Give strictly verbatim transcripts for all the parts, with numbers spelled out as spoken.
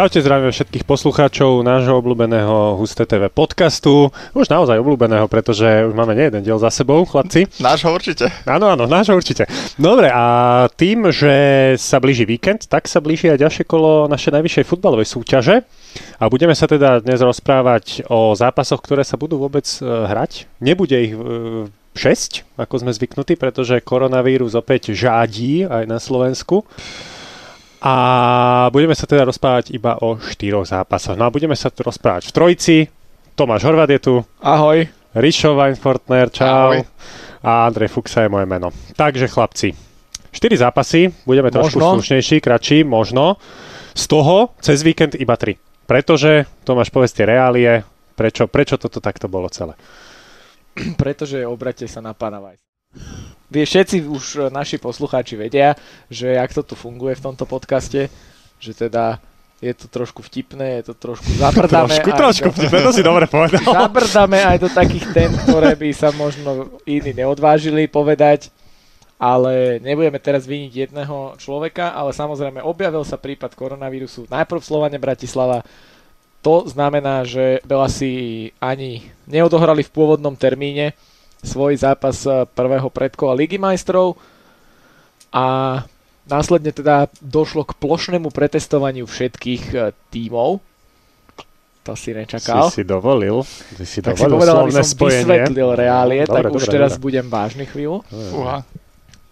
Čaute, zdravím všetkých poslucháčov nášho obľúbeného Husted té vé podcastu. Už naozaj obľúbeného, pretože už máme nie jeden diel za sebou, chlapci. Nášho určite. Áno, áno, nášho určite. Dobre, a tým, že sa blíži víkend, tak sa blíži aj ďalšie kolo našej najvyššej futbalovej súťaže. A budeme sa teda dnes rozprávať o zápasoch, ktoré sa budú vôbec hrať. Nebude ich šesť, ako sme zvyknutí, pretože koronavírus opäť žádí aj na Slovensku. A budeme sa teda rozprávať iba o štyroch zápasoch. No a budeme sa tu rozprávať v trojici. Tomáš Horváth je tu. Ahoj. Richo Weinfurtner, čau. Ahoj. A Andrej Fuksa je moje meno. Takže chlapci, štyri zápasy, budeme trošku slušnejší, kratší, možno. Z toho cez víkend iba tri. Pretože, Tomáš, povedz tie reálie, prečo, prečo toto takto bolo celé? Pretože obrate sa na pána Vajsa. Vie, všetci už naši poslucháči vedia, že jak to tu funguje v tomto podcaste, že teda je to trošku vtipné, je to trošku zabrdáme. trošku, trošku do, vtipné, to si dobre povedal. Zabrdáme aj do takých tém, ktoré by sa možno iní neodvážili povedať, ale nebudeme teraz viniť jedného človeka, ale samozrejme objavil sa prípad koronavírusu najprv v Slovane Bratislava. To znamená, že Belasi ani neodohrali v pôvodnom termíne svoj zápas prvého predkola Ligy majstrov a následne teda došlo k plošnému pretestovaniu všetkých tímov. To si nečakal. Si si dovolil. Ty si tak dovolil si povedal, aby som spojenie. Vysvetlil reálie, dobre, tak dobre, už dobre, teraz dobre. Budem vážny chvíľu. Uha.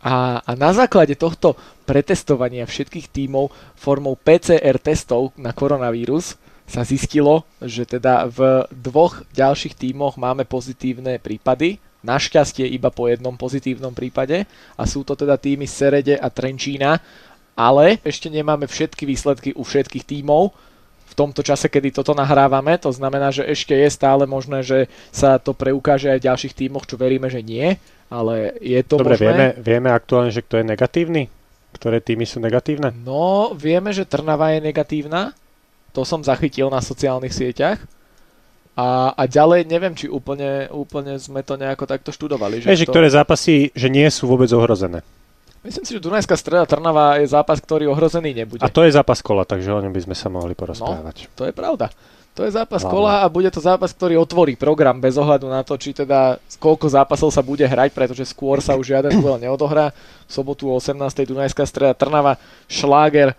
A, a na základe tohto pretestovania všetkých tímov formou pé cé er testov na koronavírus sa zistilo, že teda v dvoch ďalších tímoch máme pozitívne prípady. Našťastie iba po jednom pozitívnom prípade a sú to teda týmy Serede a Trenčína, ale ešte nemáme všetky výsledky u všetkých tímov v tomto čase, kedy toto nahrávame, to znamená, že ešte je stále možné, že sa to preukáže aj v ďalších tímoch, čo veríme, že nie, ale je to dobre, možné. Dobre, vieme, vieme aktuálne, že kto je negatívny? Ktoré tímy sú negatívne? No, vieme, že Trnava je negatívna, to som zachytil na sociálnych sieťach. A, a ďalej neviem, či úplne, úplne sme to nejako takto študovali. Že, Ježi, to... ktoré zápasy, že nie sú vôbec ohrozené. Myslím si, že Dunajská Streda Trnava je zápas, ktorý ohrozený nebude. A to je zápas kola, takže o ňom by sme sa mohli porozprávať. No, to je pravda. To je zápas Láme. kola a bude to zápas, ktorý otvorí program bez ohľadu na to, či teda koľko zápasov sa bude hrať, pretože skôr sa už žiaden duel neodohrá. V sobotu o osemnástej Dunajská Streda Trnava, šláger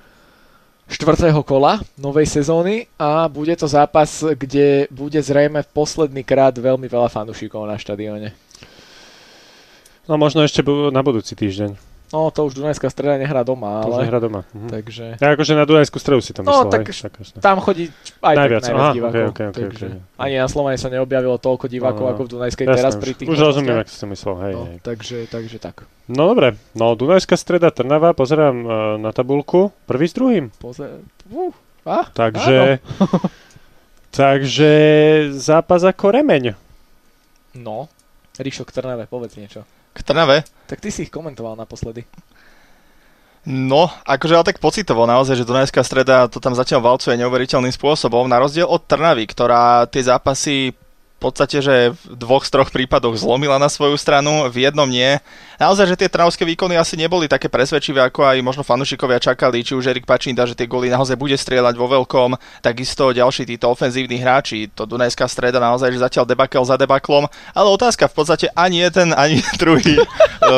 štvrtého kola novej sezóny a bude to zápas, kde bude zrejme posledný krát veľmi veľa fanúšikov na štadióne. No možno ešte na budúci týždeň. No to už Dunajská Streda nehrá doma, to ale... To už nehrá doma. Mhm. Takže... Ja akože na Dunajskú Stredu si to myslel. No tak aj, tam chodí aj najviac, tak najviac aha, divákov. Okay, okay, okay, takže okay. Ani na Slovane sa neobjavilo toľko divákov no, ako v Dunajskej jasne, teraz pri tých... Už rozumiem, ako si to myslel. Hej, no, hej. Takže, takže tak. No dobre, no Dunajská Streda Trnava, pozerám e, na tabulku, prvý s druhým. Pozerám, uh, ah, takže, takže zápas ako remeň. No, Rišo k Trnave, povedz niečo. K Trnave? Tak ty si ich komentoval naposledy. No, akože ale tak pocitovo naozaj, že Dunajská Streda to tam zatiaľ valcuje neuveriteľným spôsobom, na rozdiel od Trnavy, ktorá tie zápasy... v podstate, že v dvoch z troch prípadoch zlomila na svoju stranu, v jednom nie. Naozaj, že tie trnavské výkony asi neboli také presvedčivé, ako aj možno fanúšikovia čakali, či už Erik Pačinda, že tie góly naozaj bude strieľať vo veľkom, takisto ďalší títo ofenzívni hráči, to Dunajská Streda naozaj, že zatiaľ debakel za debaklom, ale otázka v podstate ani jeden, ani druhý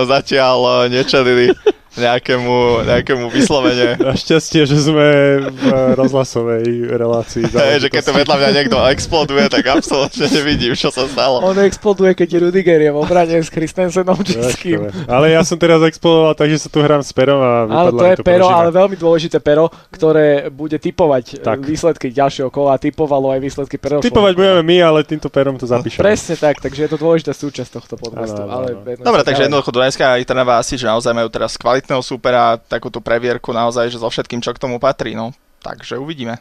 zatiaľ nečelili nejakému, nejakému vyslovene. Našťastie, že sme v rozhlasovej relácii. Hey, že keď to vedľa mňa niekto exploduje, tak absolútne nevidím, čo sa stalo. On exploduje, keď je Rudiger je v obrane s Christensenom českým. Ale ja som teraz explodoval, takže sa tu hrám s Perom. A ale to je to Pero, prežíva. Ale veľmi dôležité Pero, ktoré bude typovať tak. Výsledky ďalšieho kola. Typovalo aj výsledky Pero. Typovať budeme my, ale týmto Perom to zapíšeme. Presne tak, takže je to dôležitá súčasť tohto podcastu. Dobre, takže jednoducho Dunajská aj Trnava asi, že naozaj majú teraz kvalitu supera, takúto previerku naozaj, že so všetkým, čo k tomu patrí, no. Takže uvidíme.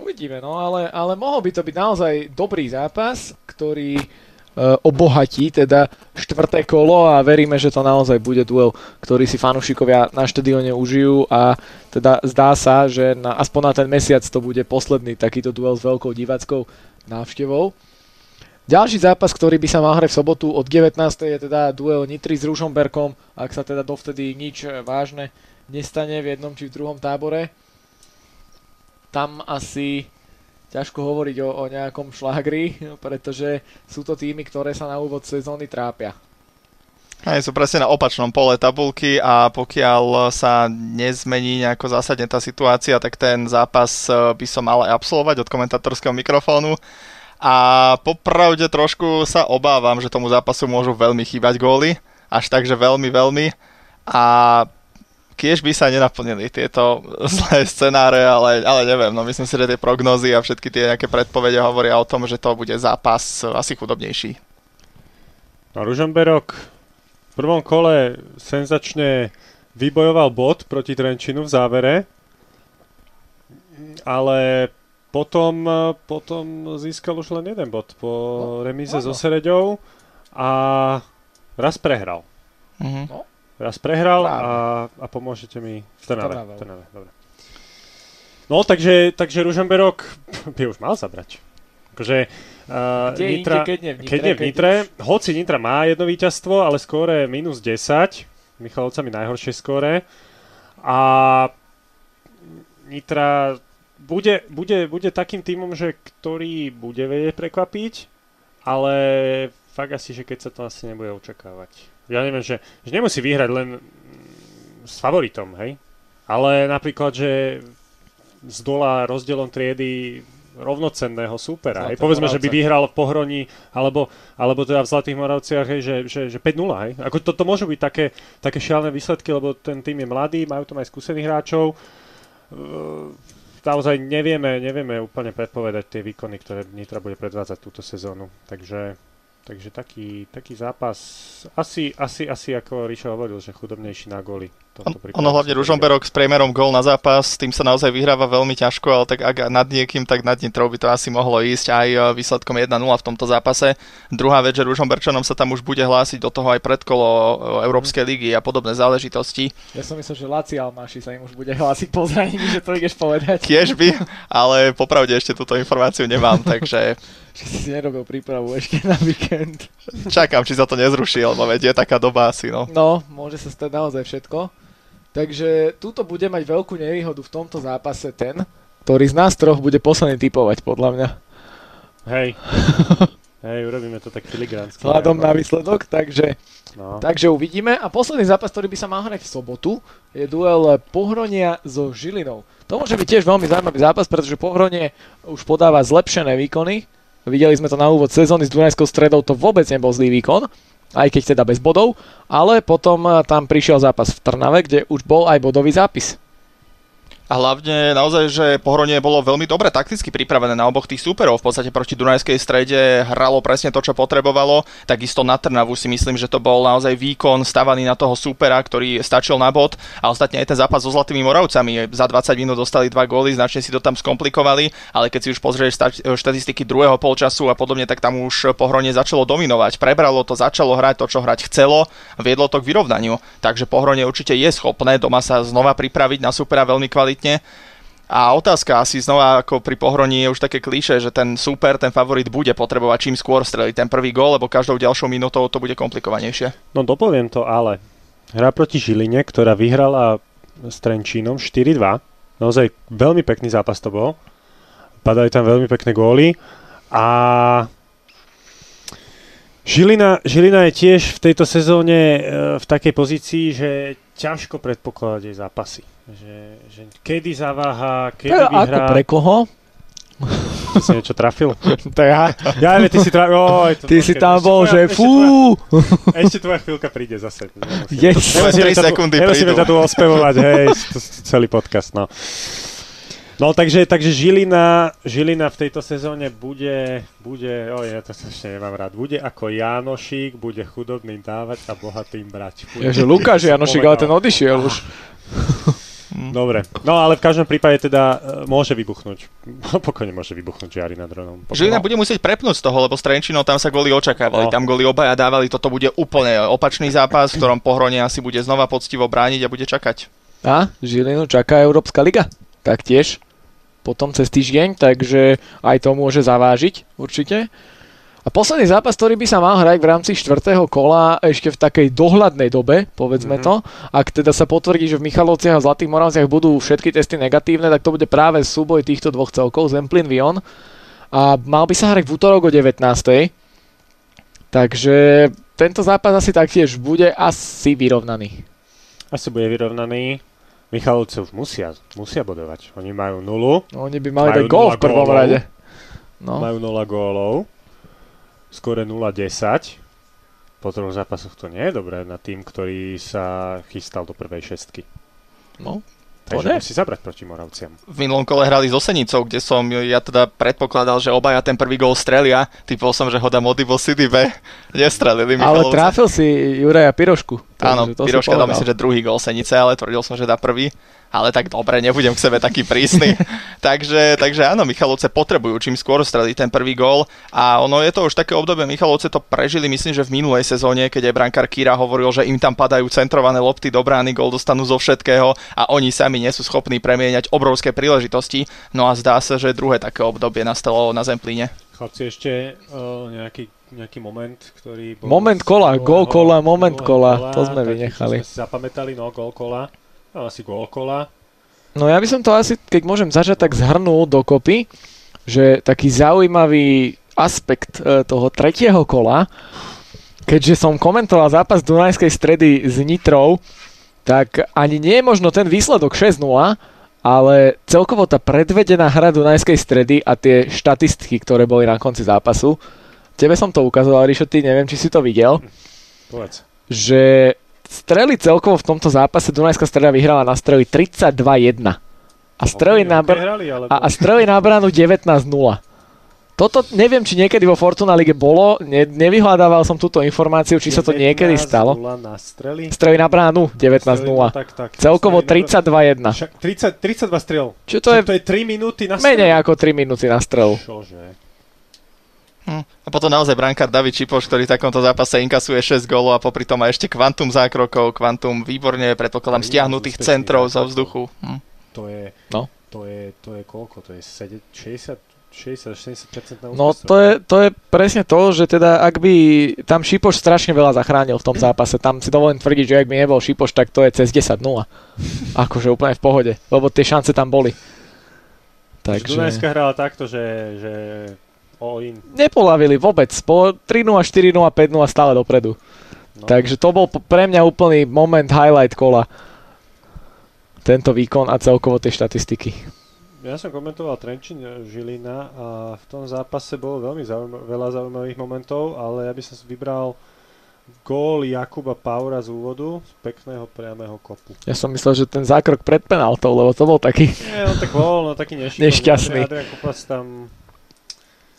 Uvidíme, no, ale, ale mohol by to byť naozaj dobrý zápas, ktorý e, obohatí teda štvrté kolo a veríme, že to naozaj bude duel, ktorý si fanúšikovia na štadióne užijú a teda zdá sa, že na, aspoň na ten mesiac to bude posledný takýto duel s veľkou diváckou návštevou. Ďalší zápas, ktorý by sa mal hrať v sobotu od devätnástej je teda duel Nitry s Ružomberkom, ak sa teda dovtedy nič vážne nestane v jednom či v druhom tábore. tam asi ťažko hovoriť o, o nejakom šlágri, pretože sú to týmy, ktoré sa na úvod sezóny trápia. Aj, sú presne na opačnom pole tabulky a pokiaľ sa nezmení nejako zásadne tá situácia, tak ten zápas by som mal aj absolvovať od komentátorského mikrofónu. A popravde trošku sa obávam, že tomu zápasu môžu veľmi chýbať góly. Až tak, že veľmi, veľmi. A kiež by sa nenaplnili tieto zlé scenáre, ale, ale neviem. No myslím si, že tie prognozy a všetky tie nejaké predpovede hovoria o tom, že to bude zápas asi chudobnejší. No, Ružomberok v prvom kole senzačne vybojoval bod proti Trenčínu v závere, ale Potom, potom získal už len jeden bod po remíze no, no, no. so Seredou a raz prehral. Mm-hmm. No. Raz prehral a, a pomôžete mi v Trnave. V Trnave. Dobre. No, takže, takže Ružomberok by už mal zabrať. Akože, uh, Nitra, inde, keď nie v Nitre. Keď nie v Nitre keď hoci Nitra má jedno víťazstvo, ale skóre minus desať. Michalovcami najhoršie skóre. A Nitra Bude, bude, bude takým tímom, že ktorý bude vedieť prekvapiť, ale fakt asi, že keď sa to asi nebude očakávať. Ja neviem, že, že nemusí vyhrať len s favoritom, hej? Ale napríklad, že zdolá rozdielom triedy rovnocenného súpera. Hej? Povedzme, Moravce. Že by vyhral v Pohroni alebo, alebo teda v Zlatých Moravciach, hej, že, že, že päť nula. Hej? Ako to, to môžu byť také, také šialené výsledky, lebo ten tým je mladý, majú tam aj skúsených hráčov. Naozaj nevieme, nevieme úplne predpovedať tie výkony, ktoré Nitra bude predvádzať túto sezónu. Takže, takže taký, taký zápas, asi, asi, asi ako Rišo hovoril, že chudobnejší na góly. Ono hlavne Ružomberok s priemerom gól na zápas, tým sa naozaj vyhráva veľmi ťažko, ale tak ak nad niekým, tak nad Nitrou by to asi mohlo ísť aj výsledkom jedna nula v tomto zápase. Druhá vec, že Ružomberčanom sa tam už bude hlásiť do toho aj predkolo Európskej ligy a podobné záležitosti. Ja som myslel, že Laci Almáši sa im už bude hlásiť po zranení, že to ideš povedať. Tiež by, ale popravde ešte túto informáciu nemám, takže že si nerobil prípravu ešte na víkend. Čakám, či sa to nezrušil, no veď je taká doba asi, no. No, môže sa stať naozaj všetko. Takže tuto bude mať veľkú nevýhodu v tomto zápase ten, ktorý z nás troch bude posledný typovať, podľa mňa. Hej, hej, urobíme to tak filigránsky. Vzhľadom na výsledok, takže, no. takže uvidíme. A posledný zápas, ktorý by sa mal hrať v sobotu, je duel Pohronia so Žilinou. To môže byť tiež veľmi zaujímavý zápas, pretože Pohronie už podáva zlepšené výkony. Videli sme to na úvod sezóny, s Dunajskou Stredou to vôbec nebol zlý výkon, aj keď teda bez bodov, ale potom tam prišiel zápas v Trnave, kde už bol aj bodový zápis. A hlavne naozaj, že Pohronie bolo veľmi dobre takticky pripravené na oboch tých súperov. V podstate proti Dunajskej Strede hralo presne to, čo potrebovalo. Takisto na Trnavu si myslím, že to bol naozaj výkon stavaný na toho súpera, ktorý stačil na bod. A ostatne aj ten zápas so Zlatými Moravcami. Za dvadsať minút dostali dva góly, značne si to tam skomplikovali, ale keď si už pozrieš štatistiky druhého polčasu a podobne, tak tam už Pohronie začalo dominovať. Prebralo to, začalo hrať to, čo hrať chcelo, viedlo to k vyrovnaniu. Takže Pohronie určite je schopné doma sa znova pripraviť na súpera veľmi kvalitne. A otázka asi znova ako pri Pohroni je už také klíše, že ten súper, ten favorit bude potrebovať čím skôr streliť ten prvý gól, lebo každou ďalšou minútou to bude komplikovanejšie. No dopoviem to, ale hra proti Žiline, ktorá vyhrala s Trenčínom štyri dva, naozaj veľmi pekný zápas to bol, padajú tam veľmi pekné góly a Žilina, Žilina je tiež v tejto sezóne v takej pozícii, že ťažko predpokladať jej zápasy. Že, že kedy zaváha, kedy teda vyhrá. Ako pre koho? Ty si niečo trafil? To ja. Ja neviem, ty si trafil. Oj, to ty si tam bol, že fú. Ešte tvoja chvíľka príde zase. Nemusíme sa tu ospevovať, hej, celý podcast, no. No, takže, takže Žilina, Žilina v tejto sezóne bude, bude, oj, ja to strašne nemám rád, bude ako Janošik, bude chudobným dávať a bohatým brať. Ja, že Lukáš Janošik, ale ten odišiel ah. už. Dobre, no ale v každom prípade teda môže vybuchnúť, pokojne môže vybuchnúť žiari nad dronom. Žilina bude musieť prepnúť z toho, lebo s Trenčínom tam sa góly očakávali, no. tam góly obaja dávali, toto bude úplne opačný zápas, v ktorom Pohronie asi bude znova poctivo brániť a bude čakať. A Žilinu čaká Európska liga, tak tiež potom cez týždeň, takže aj to môže zavážiť určite. A posledný zápas, ktorý by sa mal hrať v rámci štvrtého kola ešte v takej dohľadnej dobe, povedzme mm-hmm. to, ak teda sa potvrdí, že v Michalovciach a Zlatých Moravciach budú všetky testy negatívne, tak to bude práve súboj týchto dvoch celkov, Zemplín-Vion. A mal by sa hrať v útorok o devätnástej. Takže tento zápas asi taktiež bude asi vyrovnaný. Asi bude vyrovnaný. Michalovci už musia, musia bodovať. Oni majú nulu. No, oni by mali dať gól v prvom rade. No. Majú nula gólov. Skore nula desať. Po troch zápasoch to nie je dobré na tým, ktorý sa chystal do prvej šestky. No. Takže musí zabrať proti Moravciam. V minulom kole hrali so Senicou, kde som ja teda predpokladal, že obaja ten prvý gól strelia. Typol som, že ho dá Modibo Sidibe. Nestrelili Michalovci. Ale tráfil si Juraja Pirošku. Áno, Piroška dal myslím, že druhý gól Senice, ale tvrdil som, že dá prvý. Ale tak dobre, nebudem k sebe taký prísny. takže, takže áno, Michalovce potrebujú čím skôr streliť ten prvý gól. A ono je to už také obdobie, Michalovce to prežili, myslím, že v minulej sezóne, keď aj brankár Kýra hovoril, že im tam padajú centrované lopty do brány, gól dostanú zo všetkého a oni sami nie sú schopní premieňať obrovské príležitosti. No a zdá sa, že druhé také obdobie nastalo na Zemplíne. Chlapci, ešte uh, nejaký, nejaký moment, ktorý bol... Moment kola, gól kola, moment kola, to sme vynechali. Sme zapamätali, no, gól kola. Asi gól kola. No ja by som to asi, keď môžem začať, tak zhrnul dokopy, že taký zaujímavý aspekt e, toho tretieho kola, keďže som komentoval zápas Dunajskej Stredy s Nitrou, tak ani nie je možno ten výsledok šesť nula, ale celkovo tá predvedená hra Dunajskej Stredy a tie štatistiky, ktoré boli na konci zápasu. Tebe som to ukazoval, Rišo, ty neviem, či si to videl. Povedz. Že... Strely celkovo v tomto zápase Dunajská Streda vyhrala na strely tridsaťdva jedna. A strely, okay, na, br- okay, hrali, alebo... a strely na bránu devätnásť nula. Toto neviem, či niekedy vo Fortuna Lige bolo, ne- nevyhľadával som túto informáciu, či sa to niekedy stalo. Na strely? Strely na bránu devätnásť nula. No, tak, tak, celkovo tridsaťdva jedna. Však tridsať, tridsaťdva strel. Čo to, je... to je tri minúty na strelu? Menej ako tri minúty na strelu. Čože? A potom naozaj brankár David Šipoš, ktorý v takomto zápase inkasuje šesť gólov a popri tom má ešte kvantum zákrokov, kvantum výborne, predpokladám, stiahnutých centrov zo vzduchu. Hm. To je, no. to je, to je koľko? To je sedem, šesťdesiat, šesťdesiat, šesťdesiat percent na účasť. No to je, to je presne to, že teda ak by tam Šipoš strašne veľa zachránil v tom zápase, tam si dovolím tvrdiť, že ak by nebol Šipoš, tak to je cez desať nula. Akože úplne v pohode, lebo tie šance tam boli. Takže... Dunajská hrala takto, že... že... Nepolavili vôbec, po tri nula, štyri nula, päť nula stále dopredu. No. Takže to bol pre mňa úplný moment, highlight kola. Tento výkon a celkovo tie štatistiky. Ja som komentoval Trenčín Žilina a v tom zápase bolo veľmi zaujímav- veľa zaujímavých momentov, ale ja by som vybral gól Jakuba Páura z úvodu z pekného priamého kopu. Ja som myslel, že ten zákrok pred penáltou, lebo to bol taký... Nie, on tak bol, no taký nešikovný. Nešťastný. Adrian Kopac tam...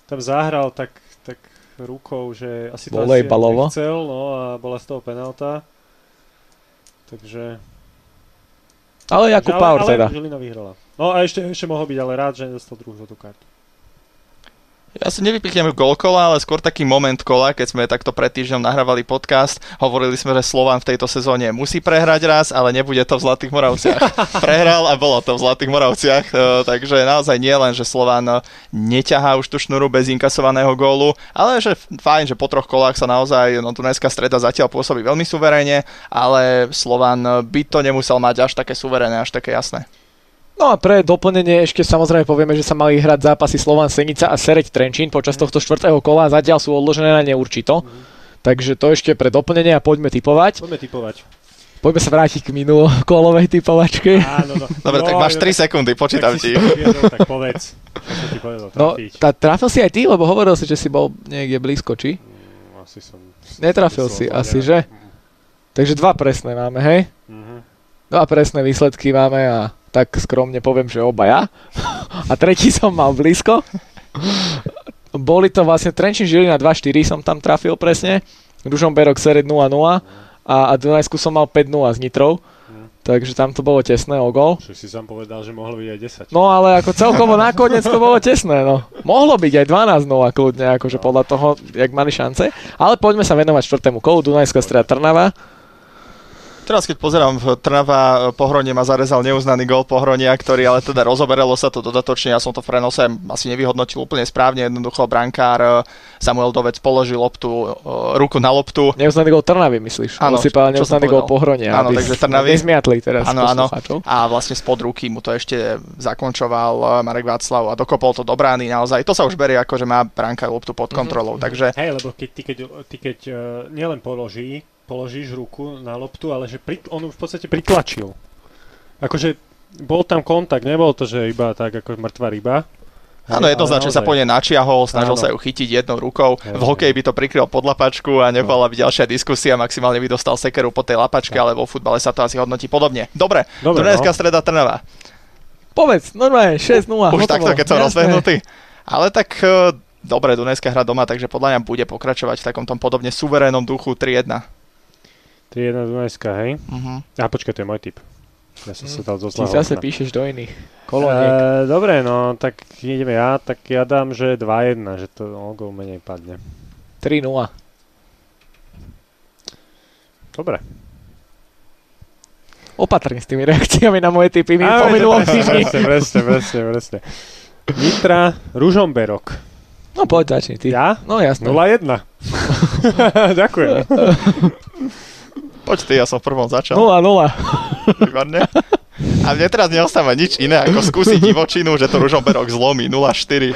Tam zahral tak, tak rukou, že asi to asi nechcel, no a bola z toho penálta. Takže... Ale Jakub Páur teda. Ale Žilina vyhrala. No a ešte, ešte mohol byť, ale rád, že nedostal druhú žltú kartu. Ja si nevypichnem gól kola, ale skôr taký moment kola, keď sme takto pred týždňom nahrávali podcast. Hovorili sme, že Slovan v tejto sezóne musí prehrať raz, ale nebude to v Zlatých Moravciach. Prehral a bolo to v Zlatých Moravciach. Takže naozaj nie len, že Slovan neťahá už tú šnuru bez inkasovaného gólu, ale že fajn, že po troch kolách sa naozaj, no Dunajská Streda zatiaľ pôsobí veľmi suverénne, ale Slovan by to nemusel mať až také suverénne, až také jasné. No a pre doplnenie ešte samozrejme povieme, že sa mali hrať zápasy Slovan Senica a Serede Trenčín počas tohto štvrtého kola a zatiaľ sú odložené na neurčito. Mm. Takže to ešte pre doplnenie a poďme tipovať. Poďme tipovať. Poďme sa vrátiť k minulokolovej tipovačke. Áno, no. Dobre, no, tak máš tri sekundy, počítam tak ti. Povedal, tak povedz. Čo ti povedal, no, tá, trafil si aj ty, lebo hovoril si, že si bol niekde blízko, či? Mm, asi som... Netrafil si, asi, že? Mm. Takže dva presné máme, hej? Mm-hmm. Dva presné výsledky máme a... tak skromne poviem, že obaja. A tretí som mal blízko. Boli to vlastne Trenčín Žilina dva štyri, som tam trafil presne. Ružomberok Sered nula nula a, a Dunajsku som mal päť nula s Nitrou. Takže tam to bolo tesné o gól. Však si sám povedal, že mohlo byť aj desať. No ale ako celkovo nakoniec to bolo tesné. No. Mohlo byť aj dvanásť nula kľudne, akože podľa toho, jak mali šance. Ale poďme sa venovať štvrtému kolu. Dunajská Streda Trnava. Teraz keď pozerám, Trnava Pohronie ma zarezal neuznaný gól Pohronia, ktorý ale teda rozoberalo sa to dodatočne. Ja som to v prenose asi nevyhodnotil úplne správne. Jednoducho brankár Samuel Dovec položil loptu, ruku na loptu. Neuznaný gól Trnavy, myslíš? Áno, si povedal neuznaný gól Pohronia. Áno, aby takže Trnavy nezmiatli teraz. Áno, áno. A vlastne spod ruky mu to ešte zakončoval Marek Václav a dokopol to do brány naozaj. To sa už berie ako že má brankár loptu pod kontrolou. Mm-hmm. Takže hej, lebo keď ty keď, ty keď uh, nielen položí, položíš ruku na loptu, ale že pri, on v podstate pritlačil. Akože bol tam kontakt, nebol to, že iba tak ako mŕtva ryba. Áno, jednoznačne sa po nej načiahol, snažil áno. sa ju chytiť jednou rukou. V hokeji by to prikryl pod lapačku a nebola by ďalšia diskusia, maximálne by dostal sekeru po tej lapačke, ale vo futbale sa to asi hodnotí podobne. Dobre, Dobre Dunajská no. Streda Trnava. Povedz, normálne šesť nula. Už hotovo. Takto, keď som rozvehnutý. Ale tak... Uh, Dobre, Dunajská hra doma, takže podľa mňa bude pokračovať v takomto podobne suverénnom duchu tri jedna. tri jedna Dunajská, hej? Uh-huh. A počkaj, to je môj tip. Ja som mm. sa dal zo zlého. Ty zase okna. Píšeš do iných koloniek. E, dobre, no, tak ideme ja, tak ja dám, že dva jedna, že to o gól menej padne. tri nula. Dobre. Opatrne s tými reakciami na moje tipy. Po minulom týždni. Presne, presne, presne. Nitra, Ružomberok. No poď, začni ty. Ja? No jasné. nula jedna. Ďakujem. Poď ty, ja som v prvom začal. nula nula. Výborné. A mne teraz neostáva nič iné, ako skúsiť divočinu, že to Ružomberok zlomí. nula štyri.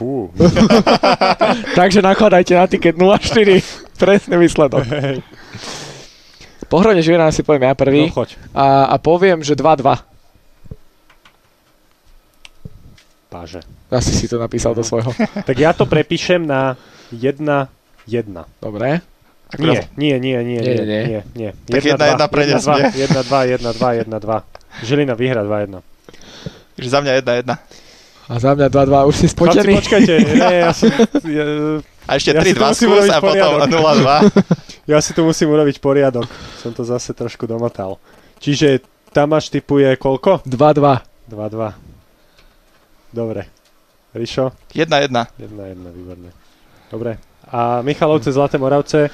Fú. Takže nakladajte na tiket nula štyri. Presný výsledok. Pohronie Žilina si poviem ja prvý. No, a, a poviem, že dva dva. Páže. Asi si to napísal do svojho. Tak ja to prepíšem na jedna jedna. Dobre. Nie, nie, nie, nie, nie, nie, nie, nie. Tak jedna jedna prenesme. jedna dva, jedna dva, jedna dva. Žilina vyhrá dva jedna. Takže za mňa jedna jedna. A za mňa dva dva, už si spotený. Chlapci, počkajte. Nie, ja som, ja, a ešte ja tri dva skús a potom nula dva. Ja si tu musím urobiť poriadok. Som to zase trošku domotal. Čiže tam až tipuje koľko? dva dva. dva dva. Dobre. Rišo? jedna jedna. jedna jedna, výborné. Dobre. A Michalovce, Zlaté Moravce.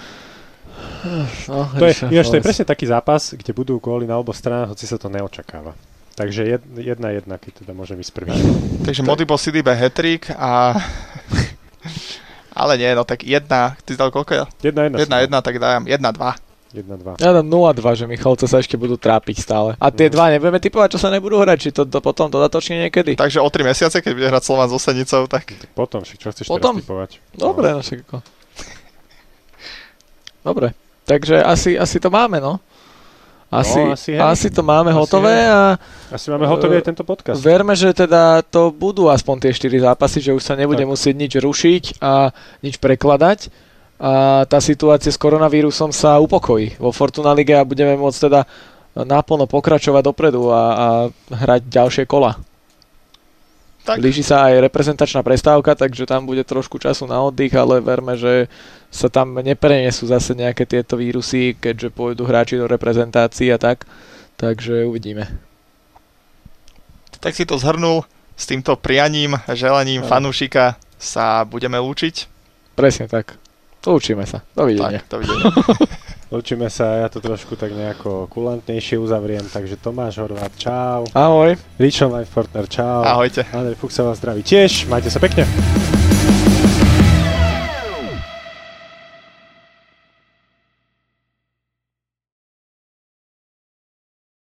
No, to je, Rišo, je, to je presne taký zápas, kde budú góly na oboch stranách, hoci sa to neočakáva. Takže jedna jedna, keď teda môžem ísť prvý. Takže Modibo Sidibe hat-trick a... Ale nie, no tak jedna... Ty zdal koľko? jedna jedna. jedna jedna, tak dám jedna dva. jedna dva. Ja dám nula dva, že Michalovce sa ešte budú trápiť stále. A tie mm. dva nebudeme tipovať, čo sa nebudú hrať, či to, to potom dodatočne niekedy. Takže o tri mesiace, keď bude hrať Slovan so Senicou, tak... tak potom, však čo chceš potom? Teraz tipovať? Dobre, no však ako... Dobre, takže asi, asi to máme, no. Asi, no, asi, asi to máme asi hotové hej. A... Asi máme hotové uh, tento podcast. Verme, že teda to budú aspoň tie štyri zápasy, že už sa nebude tak. Musieť nič rušiť a nič prekladať. A tá situácia s koronavírusom sa upokojí vo Fortuna Lige a budeme môcť teda naplno pokračovať dopredu a, a hrať ďalšie kola. Tak. Blíži sa aj reprezentačná prestávka, takže tam bude trošku času na oddych, ale verme, že sa tam neprenesú zase nejaké tieto vírusy, keďže pôjdu hráči do reprezentácií a tak. Takže uvidíme. Tak si to zhrnul s týmto prianím, želaním fanúšika sa budeme lúčiť. Presne tak. Lúčime sa. Dovidenia. Tak, dovidenia. Lúčime sa, ja to trošku tak nejako kulantnejšie uzavriem, takže Tomáš Horváth, čau. Ahoj. Richo Weinfurtner, čau. Ahojte. Andrej Fuksa vás zdraví tiež, majte sa pekne.